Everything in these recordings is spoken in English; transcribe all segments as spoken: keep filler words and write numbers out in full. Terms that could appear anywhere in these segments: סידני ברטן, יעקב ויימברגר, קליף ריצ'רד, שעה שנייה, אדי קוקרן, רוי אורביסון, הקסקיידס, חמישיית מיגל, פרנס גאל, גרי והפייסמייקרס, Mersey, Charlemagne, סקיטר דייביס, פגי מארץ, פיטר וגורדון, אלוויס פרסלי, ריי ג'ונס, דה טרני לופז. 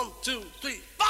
One, two, three, four!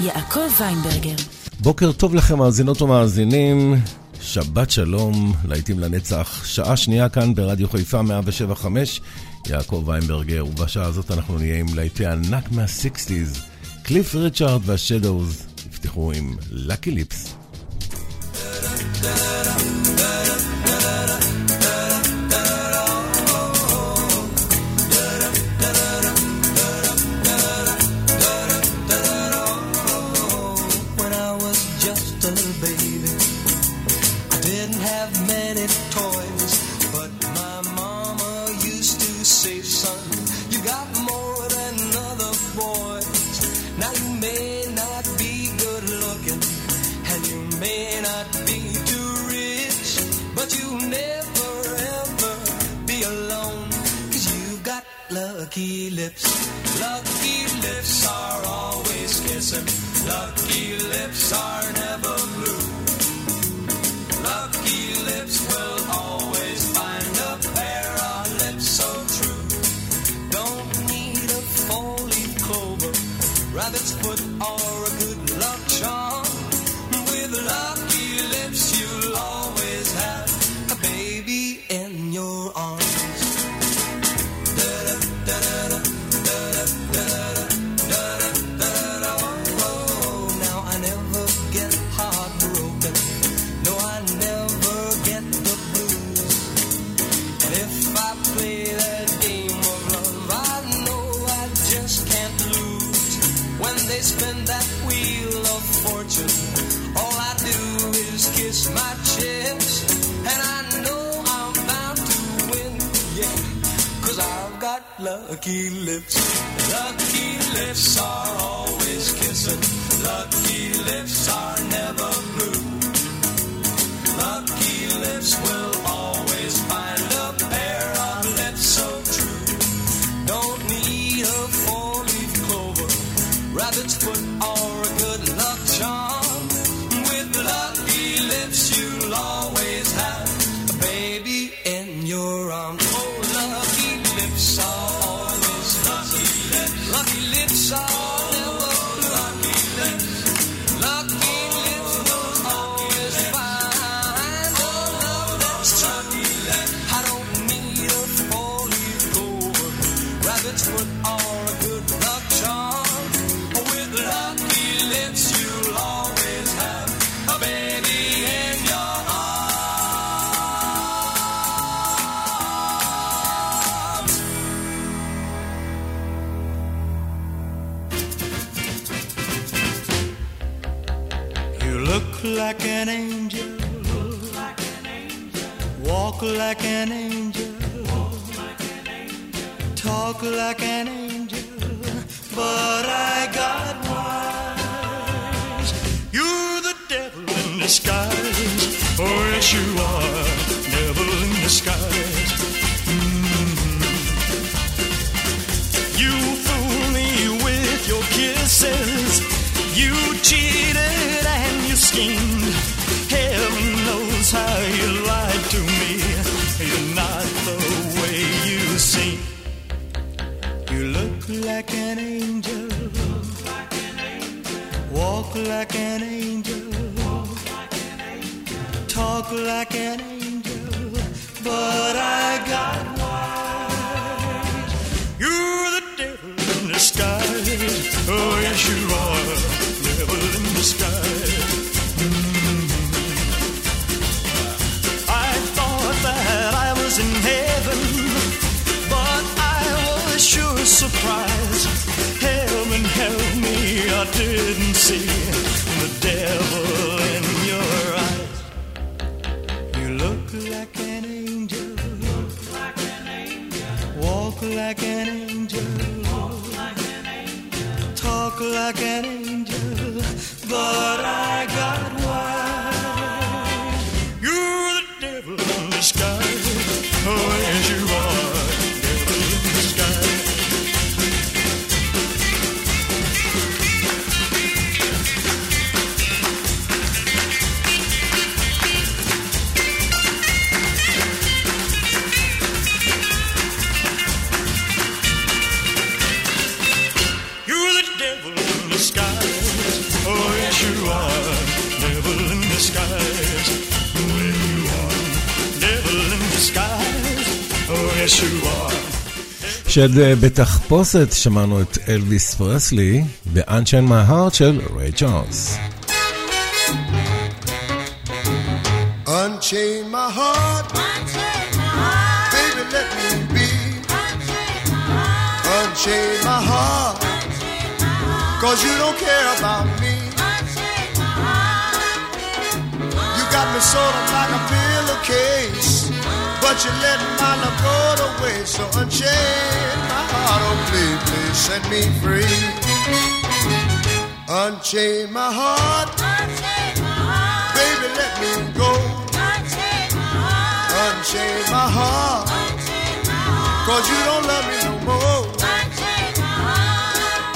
יעקב ויימברגר. בוקר טוב לכם מאזינות ומאזינים, שבת שלום, להיטים לנצח, שעה שנייה כאן ברדיו חיפה מאה שבע חמש, יעקב ויימברגר, ובשעה הזאת אנחנו נהיה עם להיטי ענק מה-שישים, קליף ריצ'רד והשדוז, יפתחו עם לקי ליפס. Lucky lips, lucky lips are always kissing. Lucky lips are never blue. Lucky lips will always find a pair of lips so true. Don't need a four-leaf clover, rabbit's foot or a good luck charm. With lucky lips you'll always have a baby in your arms. lucky lips. Lucky lips are always kissing. Lucky lips are never blue. Lucky lips will always find a pair of lips so true. Don't need a four-leaf clover, rabbit's foot or a good luck charm. With lucky lips you'll always have a baby in your arms. Like an angel, look like an angel, walk like an angel, walk like an angel, talk like an angel, but I got wise. You're the devil in disguise, oh yes you are, devil in disguise. Mm-hmm. You fool me with your kisses, you cheated and schemed. Heaven knows how you lied to me. You're not the way you seem. You look like an angel, look like an angel, walk like an angel, walk like an angel, talk like an angel, but I got wise. You're the devil in disguise. Oh yes you are, devil in disguise. In heaven, but I was sure surprised. Heaven help me, I didn't see the devil in your eyes. You look like an angel, look like an angel, walk like an angel, walk like an angel, talk like an angel, but I got wise. You're the devil in disguise. Oh, as you are, devil in disguise. You're the devil in disguise. Oh, as you are, devil in disguise. של בתחפושת שמענו את אלוויס פרסלי ב-Unchain My Heart של ריי ג'ונס. Unchain my heart, unchain my heart, baby let me be. Unchain my heart, unchain my heart, 'cause you don't care about me. Unchain my heart, you got me sort of like a pillowcase, but you let my love go to waste. So unchain my heart, oh please, please set me free. Unchain my heart, unchain my heart, baby let me go. Unchain my heart, unchain my heart, unchain my heart, 'cause you don't love me no more. Unchain my heart,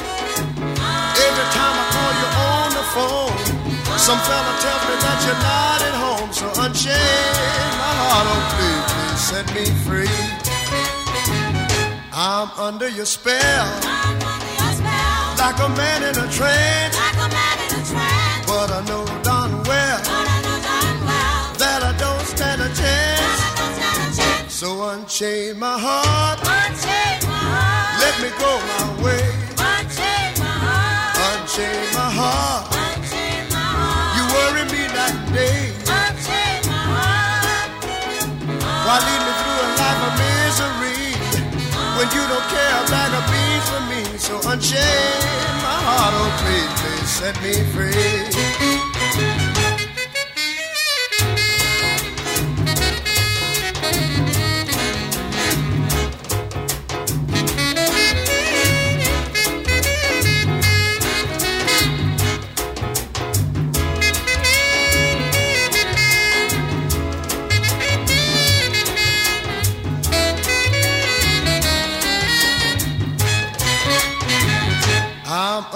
every time I call you on the phone, some fella tells me that you're not at home. So unchain my heart, oh please, please set me free. I'm under your spell, I'm under your spell, like a man in a trance, like a man in a trance. But I know darn well, but I know darn well, that I don't stand a chance. I don't stand a chance. So unchain my heart, unchain my heart, let me go my way. Unchain my heart, unchain my heart. Unchain my heart, why lead me through a life of misery when you don't care a bag of beans for me? So unchain my heart, oh please, please set me free.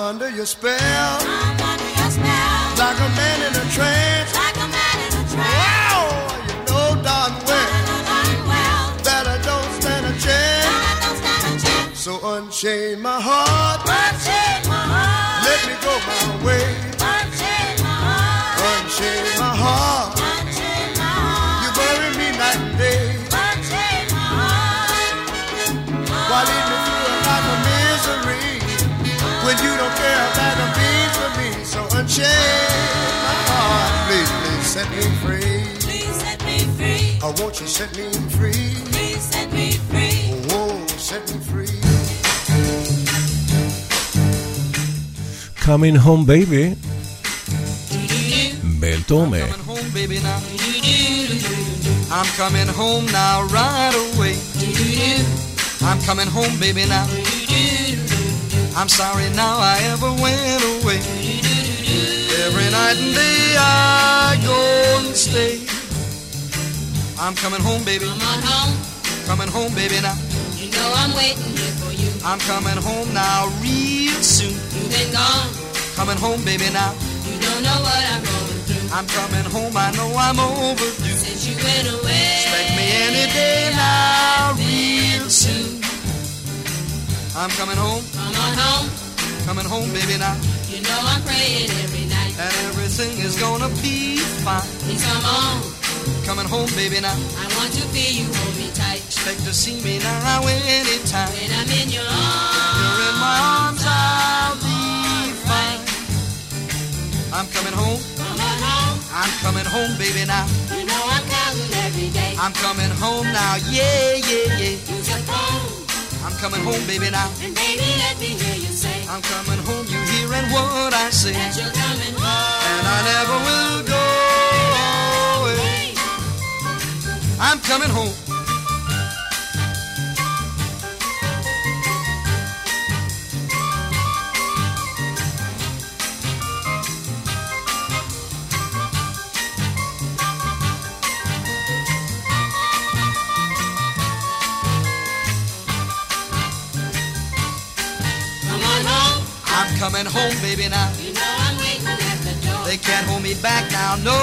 under your spell. I'm under your spell. Like a man in a trance. Like a man in a trance. Wow, you know darn well. well. That I don't stand a chance. I don't stand a chance. So unchain my heart. Unchain my heart. Let me go my way. Unchain my heart. Unchain my heart. Unchain my heart. You bury me night and day. Unchain my heart. Why lead me through a life of misery when you don't care about a thing for me? So unchain. Set me free. Please set me free. Oh, won't you set me free? Please set me free. Oh, oh, set me free. Coming home, baby. Beltome. I'm coming home, baby, now. I'm coming home now, right away. I'm coming home, baby, now. I'm sorry now I ever went away. Every night and day I go and stay. I'm coming home, baby. I'm on home. Coming home, baby, now. You know I'm waiting here for you. I'm coming home now real soon. You've been gone. Coming home, baby, now. You don't know what I'm going through. I'm coming home, I know I'm overdue. Since you went away. Expect me any day now real soon. I'm coming home. I'm on home. Coming home, baby, now. You know I'm praying every night that everything is gonna be fine. Please come on. Coming home, baby, now. I want to feel you hold me tight. Expect to see me now anytime. When I'm in your arms, you're in my arms, I'll be fine. I'm coming home. Come on home. I'm coming home, baby, now. You know I'm counting every day. I'm coming home now, yeah, yeah, yeah. Use your phone. I'm coming home, baby, now. And baby, let me hear you say. I'm coming home, you hearing what I say. That you're coming home. And I never will go away. I'm coming home. Coming home, baby, now. You know I'm waiting at the door. They can't hold me back now, no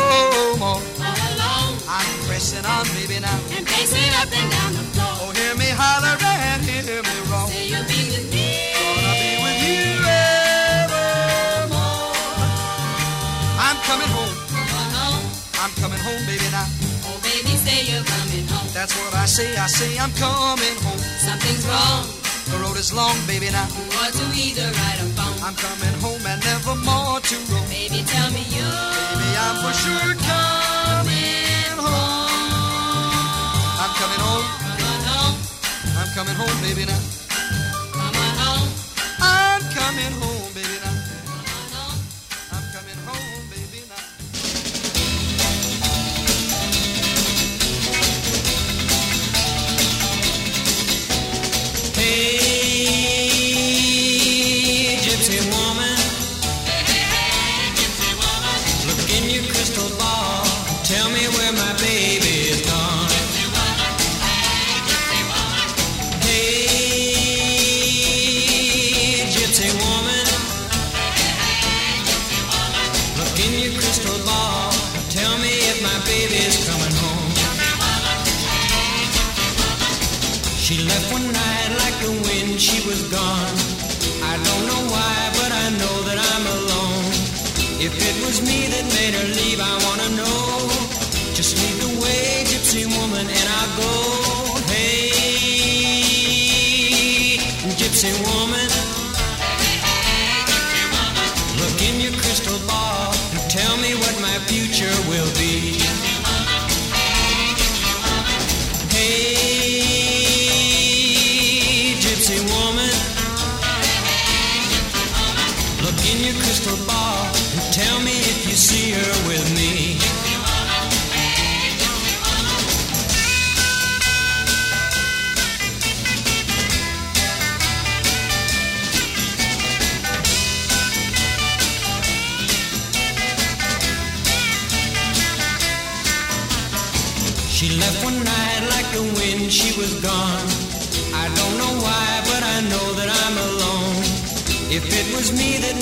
more. All alone. I'm pressing on, baby, now. And pacing up and down the floor. Oh, hear me holler and hear me roar. Say you'll be with me. Gonna be with you evermore. I'm coming home. Coming home. I'm coming home, baby, now. Oh, baby, say you're coming home. That's what I say, I say I'm coming home. Something's wrong. The road is long, baby, now. Or to either right or wrong. I'm coming home and never more to roam. Baby, tell me you. Baby, I'm for sure coming home. I'm coming home. Come on home. I'm coming home, baby, now. Come on home. I'm coming home, baby, now. Come on home. I'm coming home, baby, now. Hey. If it was me that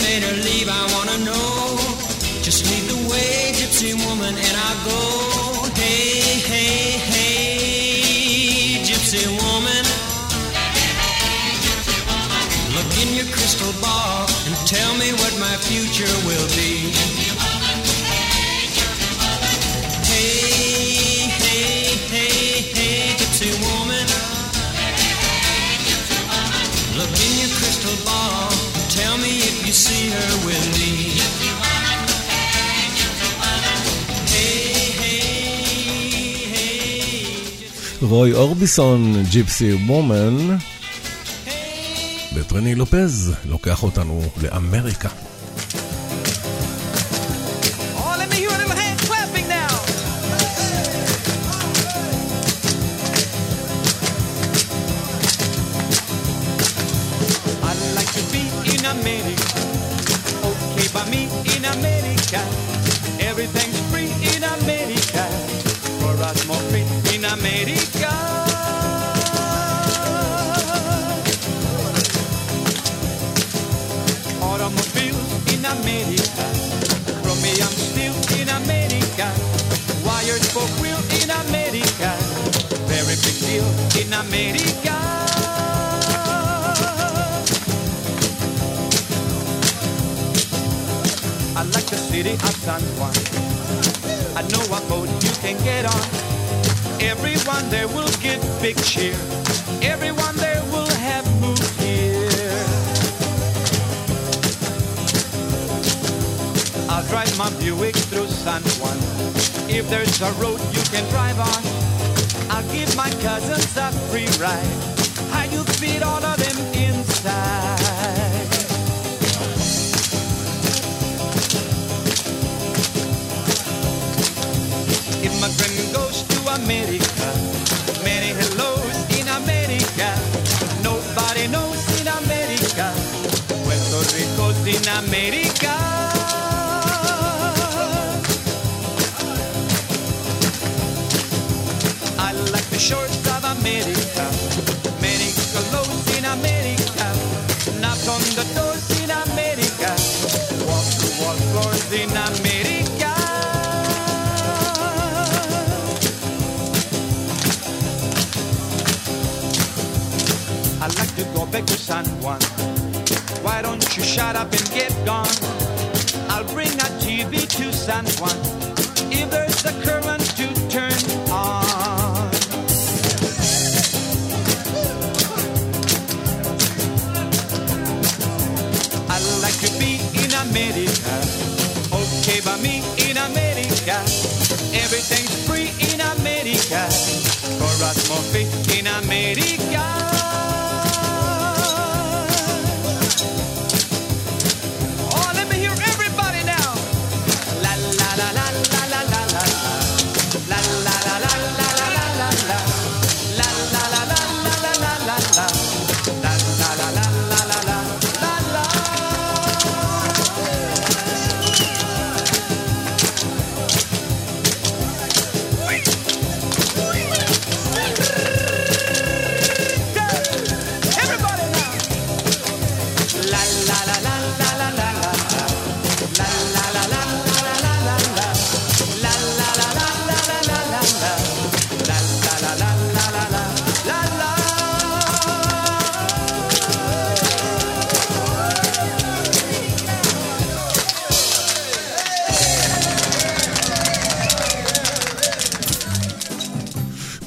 crystal ball and tell me what my future will be. Hey, hey, hey, hey, gypsy woman, look in your crystal ball and tell me if you see her with me. רוי אורביסון, ג'יפסי וומן. דה טרני לופז לוקח אותנו לאמריקה.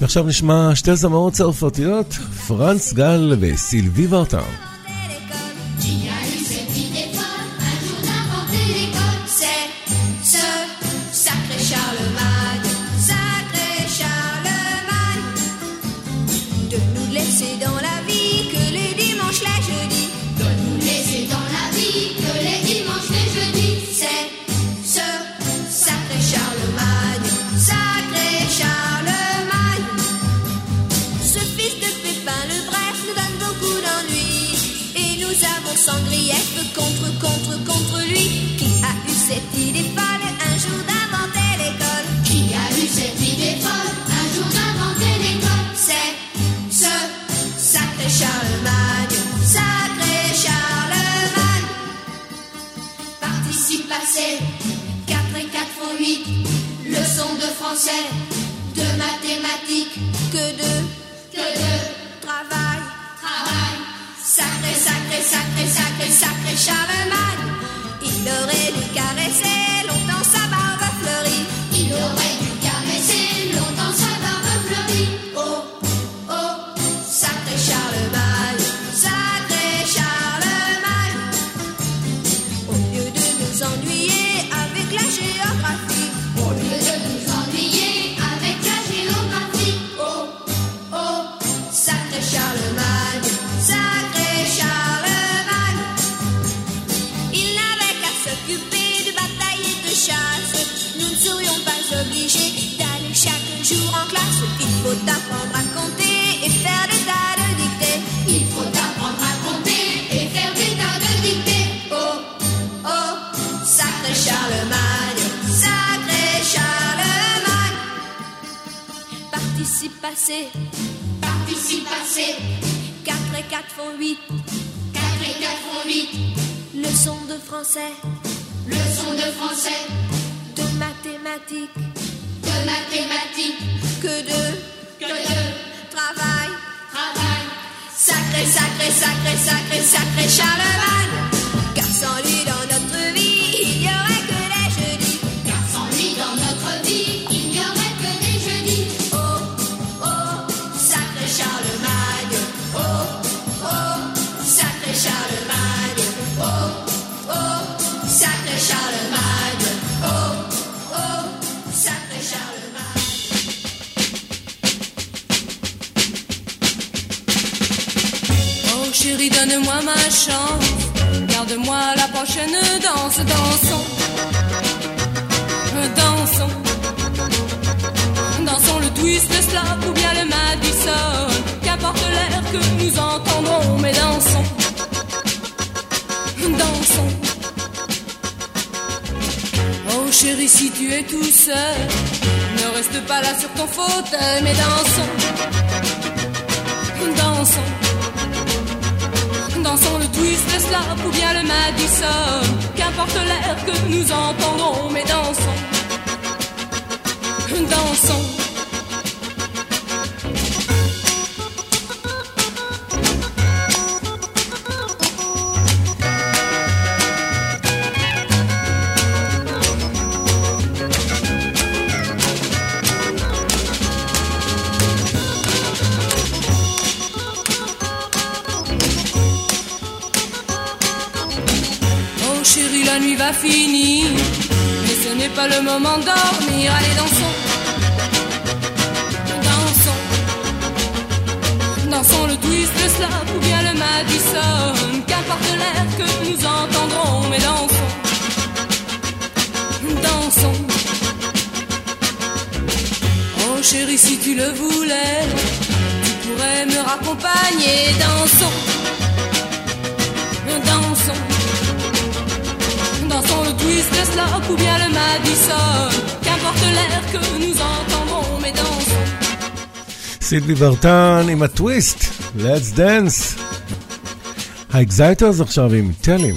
עכשיו נשמע שתי זמרות צרפתיות, פרנס גאל וסילבי ורטן. Que de travail, travail, sacré, sacré, sacré, sacré, sacré. et charmant. Il aurait dû caresser longtemps sa barbe fleurie. Il aurait dû caresser longtemps sa barbe fleurie. Oh, oh, sacré Charlemagne, sacré Charlemagne. Au lieu de nous ennuyer avec la géographie, au lieu de nous ennuyer avec la géographie. Oh, oh, sacré Charlemagne, sacré Charlemagne. Il n'avait qu'à s'occuper de bataille et de chasse. Nous ne serions pas obligés d'aller chaque jour en classe. Il faut apprendre à compter et faire des tas de dictées. Il faut apprendre à compter et faire des tas de dictées. Oh, oh, sacré Charlemagne, sacré Charlemagne. Participe passé, participe passé. quatre et quatre font huit, quatre et quatre font huit. Leçon de français, leçon de français. De mathématiques, de mathématiques. Que deux, que deux. Travail, travail. Sacré, sacré, sacré, sacré, sacré Charlemagne. Car sans lui dans notre vie, il n'y aurait que des jeudis. Car sans lui dans notre vie, il n'y aurait que des jeudis. Oh, oh, sacré Charlemagne. Oh, oh, sacré Charlemagne. Oh, oh, sacré Charlemagne. Oh, oh, sacré Charlemagne. Oh chérie, donne-moi ma chance. Garde-moi la prochaine danse, dansons, dansons, dansons le twist, le slap ou bien le Madison, qu'importe l'air que nous entendons, mais dansons, dansons. Oh chérie, si tu es tout seul, ne reste pas là sur ton fauteuil, mais dansons, dansons. Dansons le twist, le slap ou bien le Madison, qu'importe l'air que nous entendons, mais dansons, dansons. Fini, mais ce n'est pas le moment de dormir. Allez, dansons, dansons, dansons le twist, le slap ou bien le Madison, qu'importe l'air que nous entendrons, mais dansons, dansons. Oh chérie, si tu le voulais, tu pourrais me raccompagner. Dansons, dansons. Dansons le twist, le slap ou bien le Madison, qu'importe l'air que nous entendons, mais dansons. סידני ברטן עם הטוויסט, let's dance. האקזייטרס עכשיו עם tell him.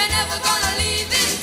You're never gonna leave it.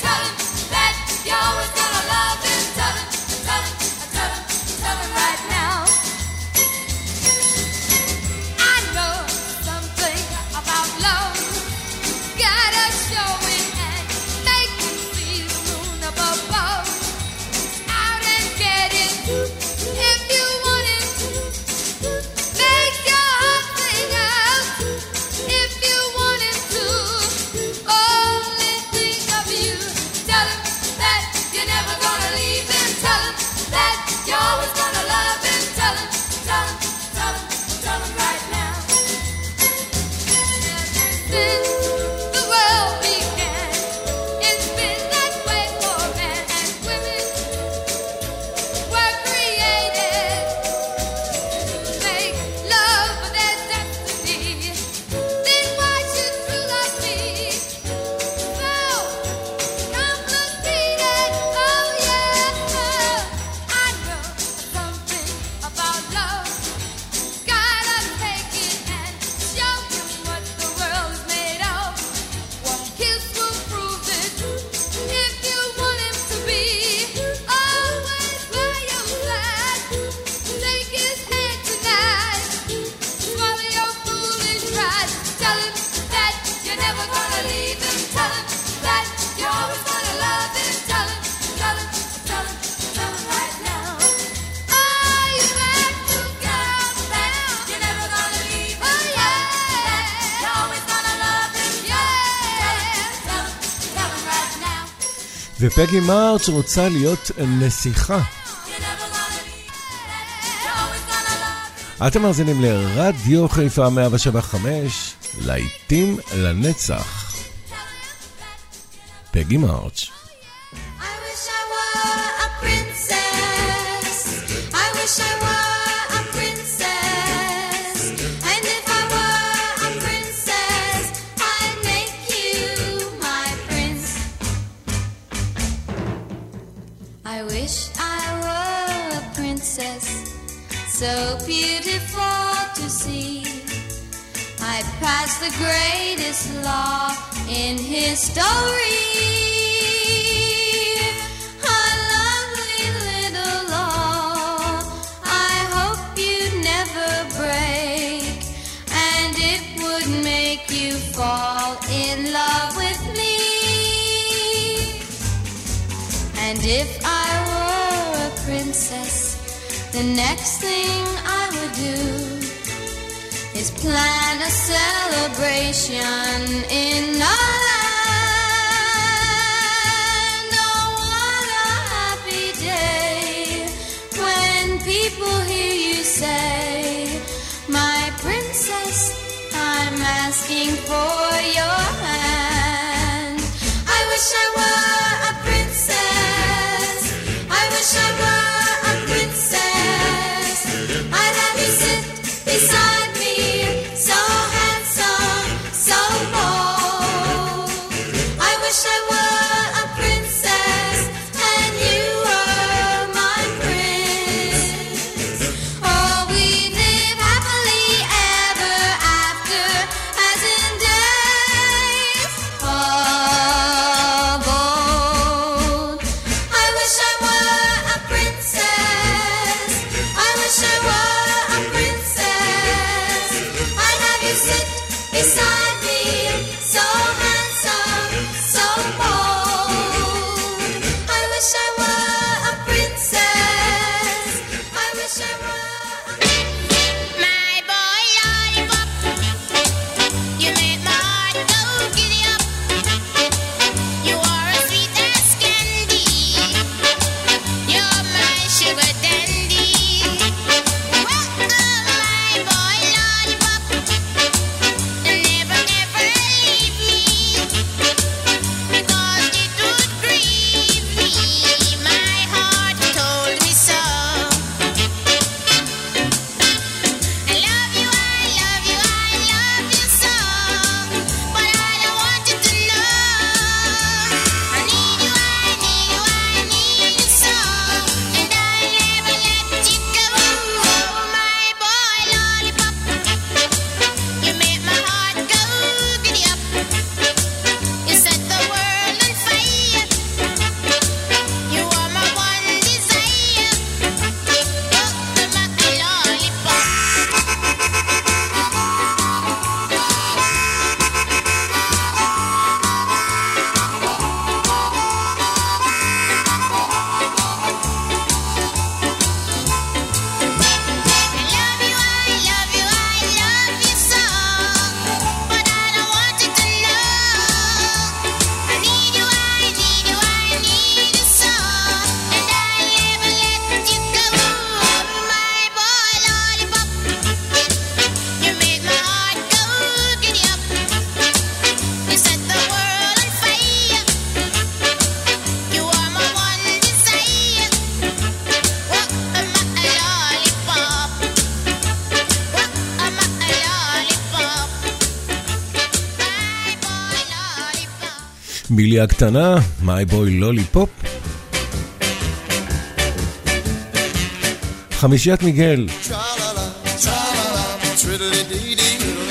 ופגי מארץ רוצה להיות נסיכה. אתם מאזינים לרדיו חיפה מאה שבע חמש, להיטים לנצח. פגי מארץ. So beautiful to see, I passed the greatest law in history. A lovely little law, I hope you'd never break, and it would make you fall in love with me. And if I were a princess, the next thing I would do is plan a celebration in our land. Oh, what a happy day when people hear you say, my princess, I'm asking for your hand. I wish I were a princess. I wish I were beside me, so handsome, so bold. I wish I were a princess and you were my prince. Oh, we live happily ever after, as in days of old. I wish I were a princess. I wish I were. Beside me, so handsome, so bold. I wish I were a princess. I wish I were a... My boy, lollipop, you made my heart go giddy up. You are as sweet as candy, you're my sugar dandy. Oh, my boy, lollipop, בילי הקטנה, My Boy Lollipop. חמישיית מיגל,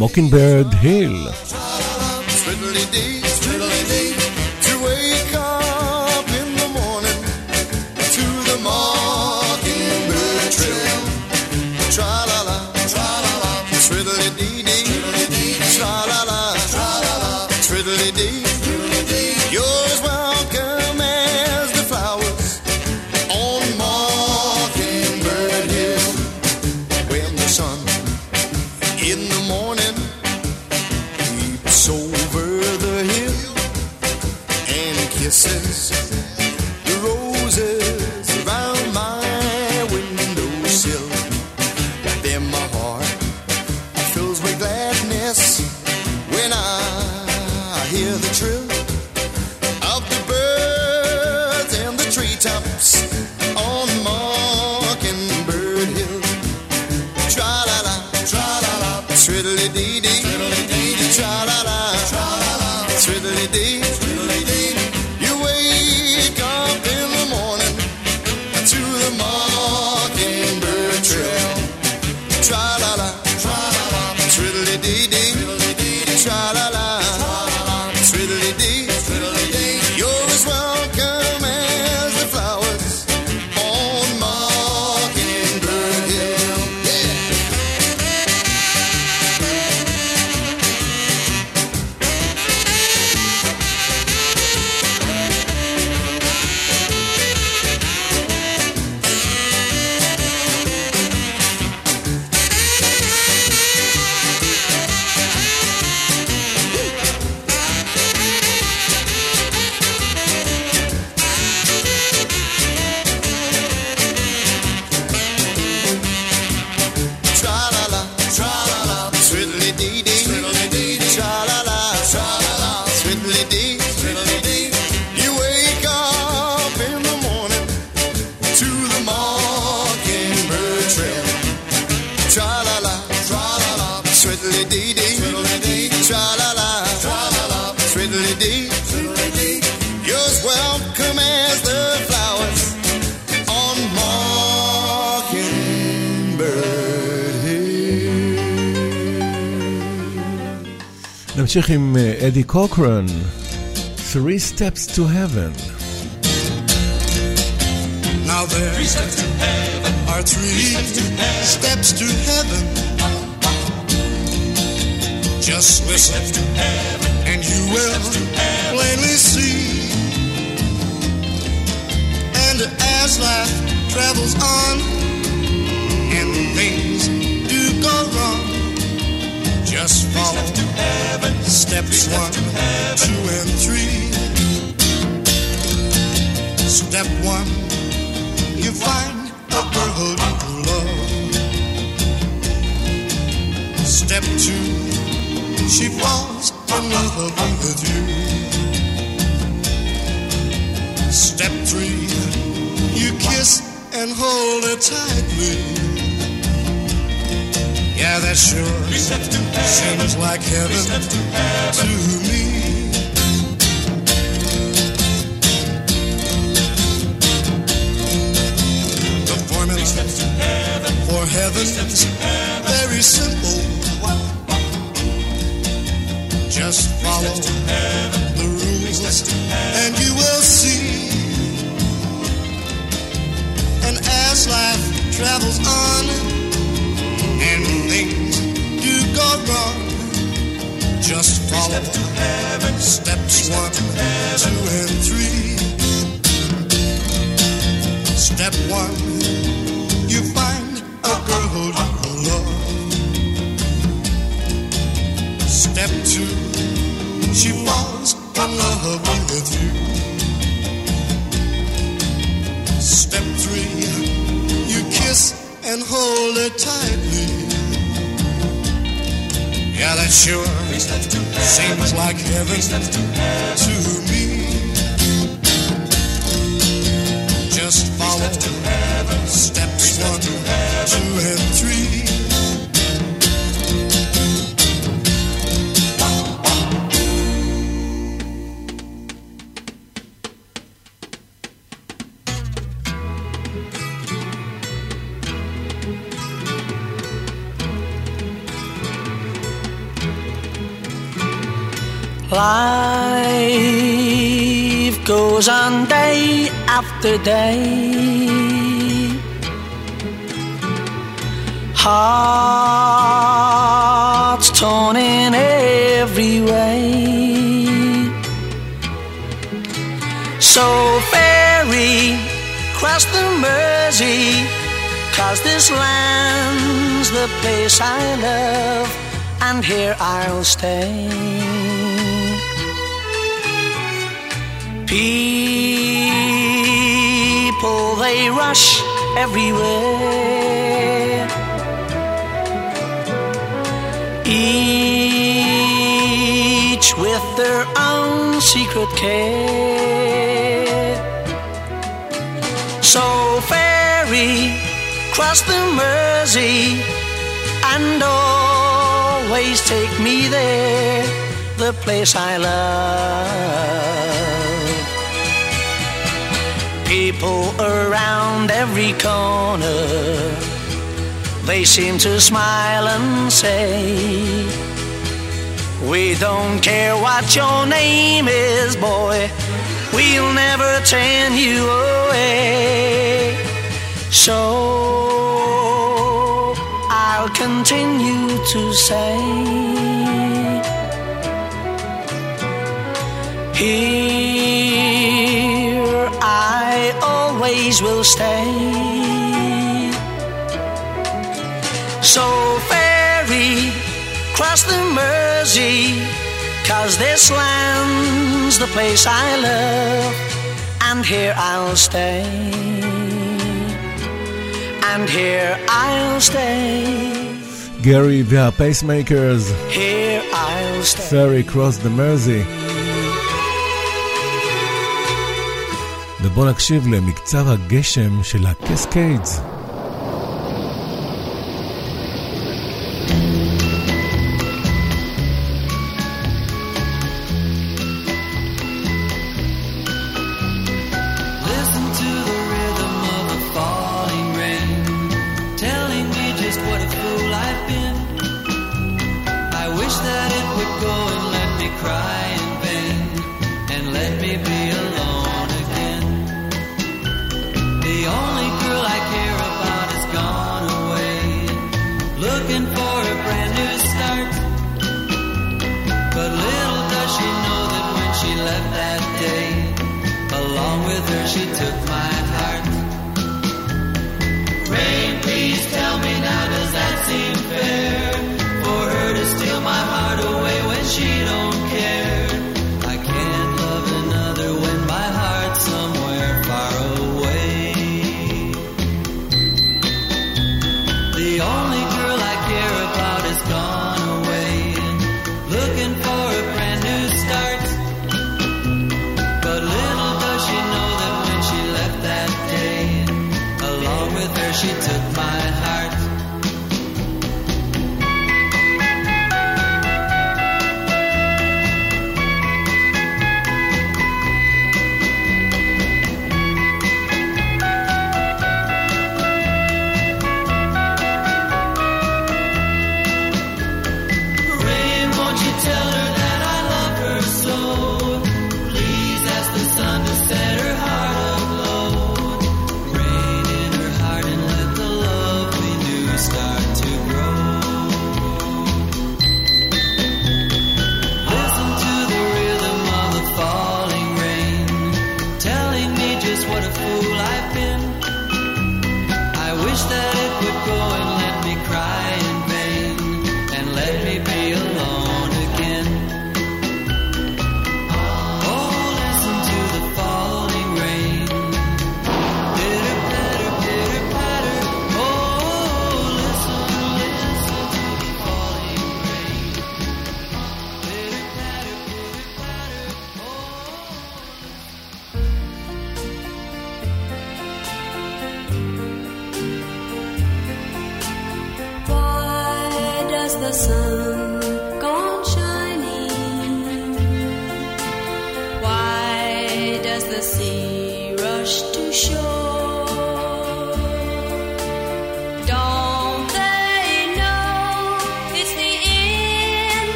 Mockingbird Hill. Over the hill and kisses thrill of the birds in the treetops on Mockingbird Hill. Tra-la-la, tra-la-la, triddly-dee-dee, triddly-dee-dee, tra-la-la, tra-la-la, triddly-dee, triddly-dee. You wake up in the morning to the Mockingbird Trail. Tra-la-la, tra-la-la, triddly-dee-dee, triddly-dee-dee, tra-la-la. נמשיך עם אדי קוקרן, Three Steps to Heaven. Now there are three steps to heaven. Just listen and you will plainly see. And as life travels on and things do go wrong, just follow steps one, two, and three. Step one, you find the brotherhood of love. Step two, she falls in love with you. Step three, you kiss and hold her tightly. Yeah, that's sure seems like heaven to, heaven to me. The formula heaven. for heaven's heaven. very simple. Just follow the rules and you will see. And as life travels on and things do go wrong, just follow steps one, two, and three. Step one, you find a girlhood you love. Step two, she falls in love with you. Step three, you kiss and hold her tightly. Yeah, that sure seems like heaven to me. Just follow steps one, two, and three. Life goes on day after day. Hearts torn in every way. So ferry cross the Mersey, 'cause this land's the place I love, and here I'll stay. People, they rush everywhere. Each with their own in secret care. So ferry, cross the Mersey, and always take me there, the place I love. People around every corner, they seem to smile and say, we don't care what your name is, boy, we'll never turn you away. So I'll continue to say, here I always will stay. So ferry, cross the Mersey, 'cause this land's the place I love, and here I'll stay, and here I'll stay. גרי והפייסמייקרס, here I'll stay. Ferry cross the Mersey. ובוא נקשיב למקצב הגשם של הקסקיידס.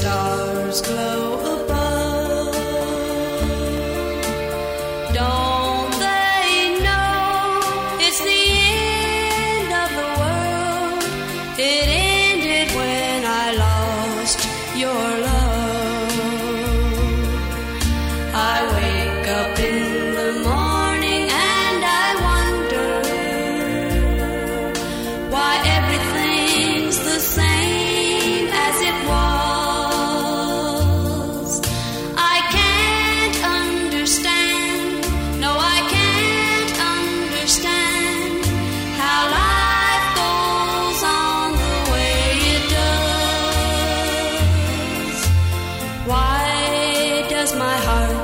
Stars glow above. my heart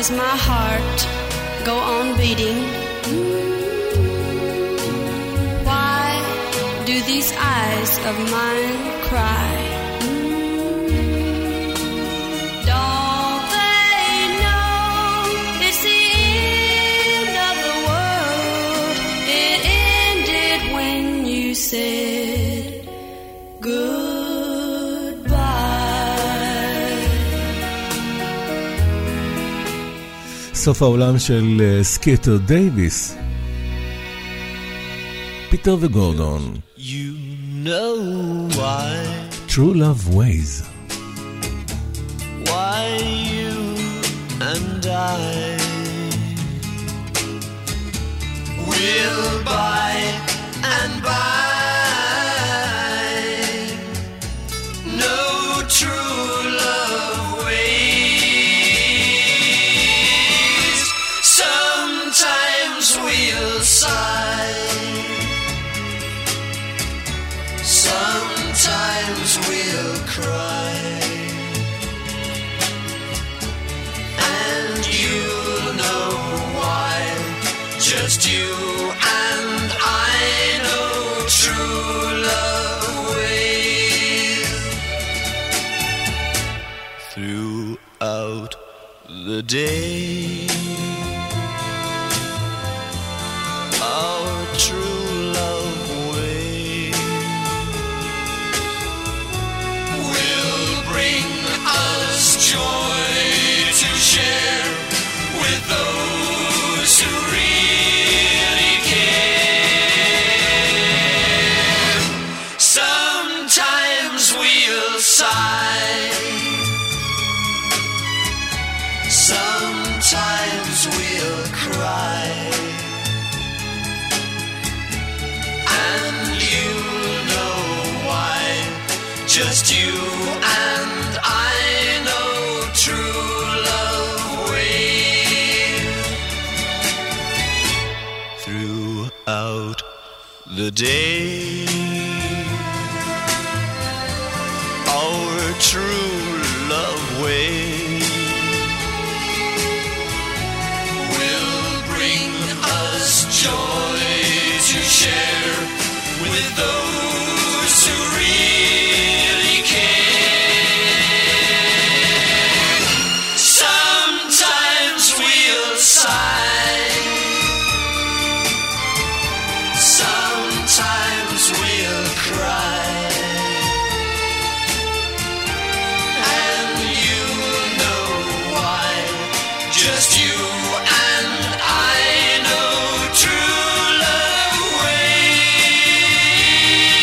Does my heart go on beating? Why do these eyes of mine cry? Don't they know it's the end of the world? It ended when you said goodbye. סוף העולם של סקיטר דייביס, פיטר וגורדון, you know why True Love Ways, why you and I will buy and buy no true love ways. Sometimes we'll cry, and you'll know why. Just you and I know true love ways. Throughout the day, our true love way will bring us joy to share with those who really care. Sometimes we'll sigh, sometimes we'll cry, and you know why. Just you and I know true love ways. Throughout the day, our true love ways will bring us joy to share with those who really care. Sometimes we'll sigh, sometimes we'll cry, and you know why. Just you and I know true love. We'll be right back.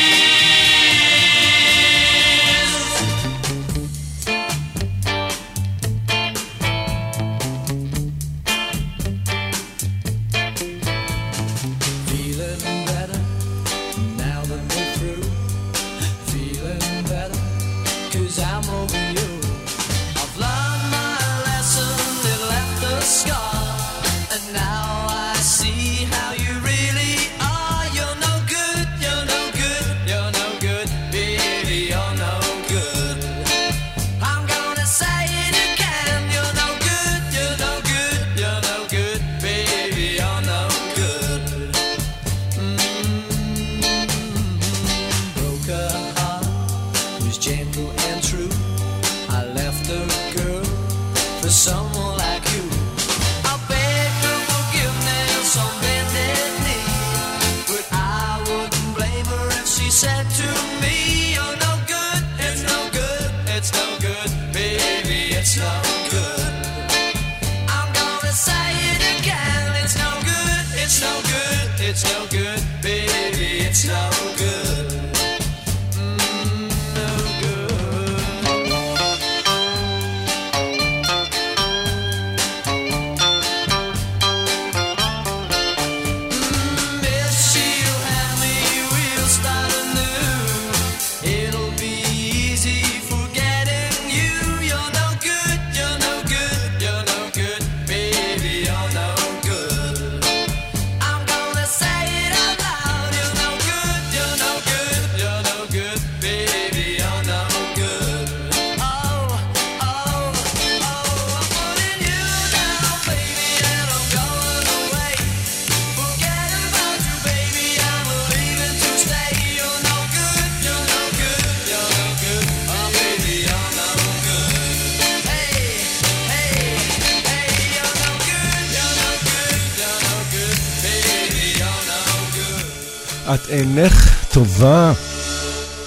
את אינך טובה,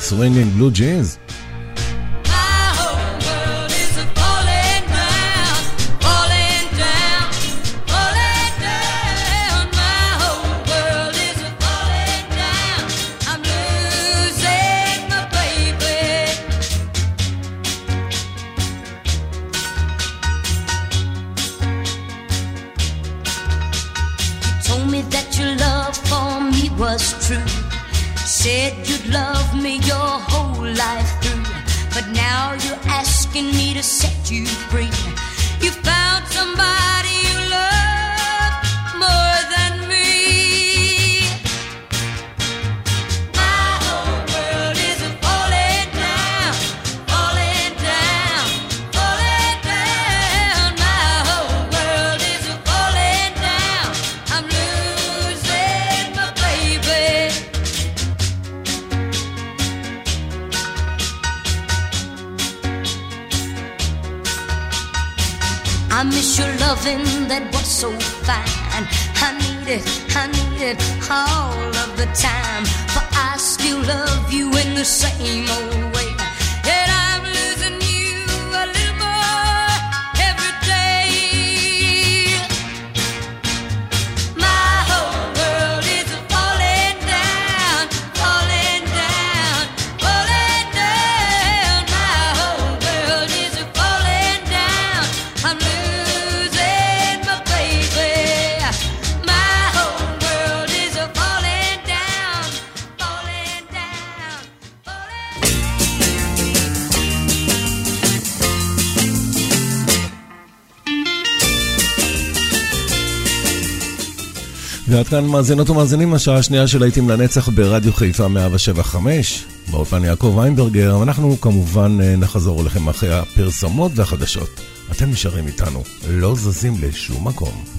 Swinging Blue Jeans. ועד כאן מאזינות ומאזינים, השעה השנייה של להיטים לנצח ברדיו חיפה מאה שבע חמש, באופן יעקב ויימברגר. אנחנו כמובן נחזור אליכם אחרי הפרסומות והחדשות. אתם נשארים איתנו, לא זזים לשום מקום.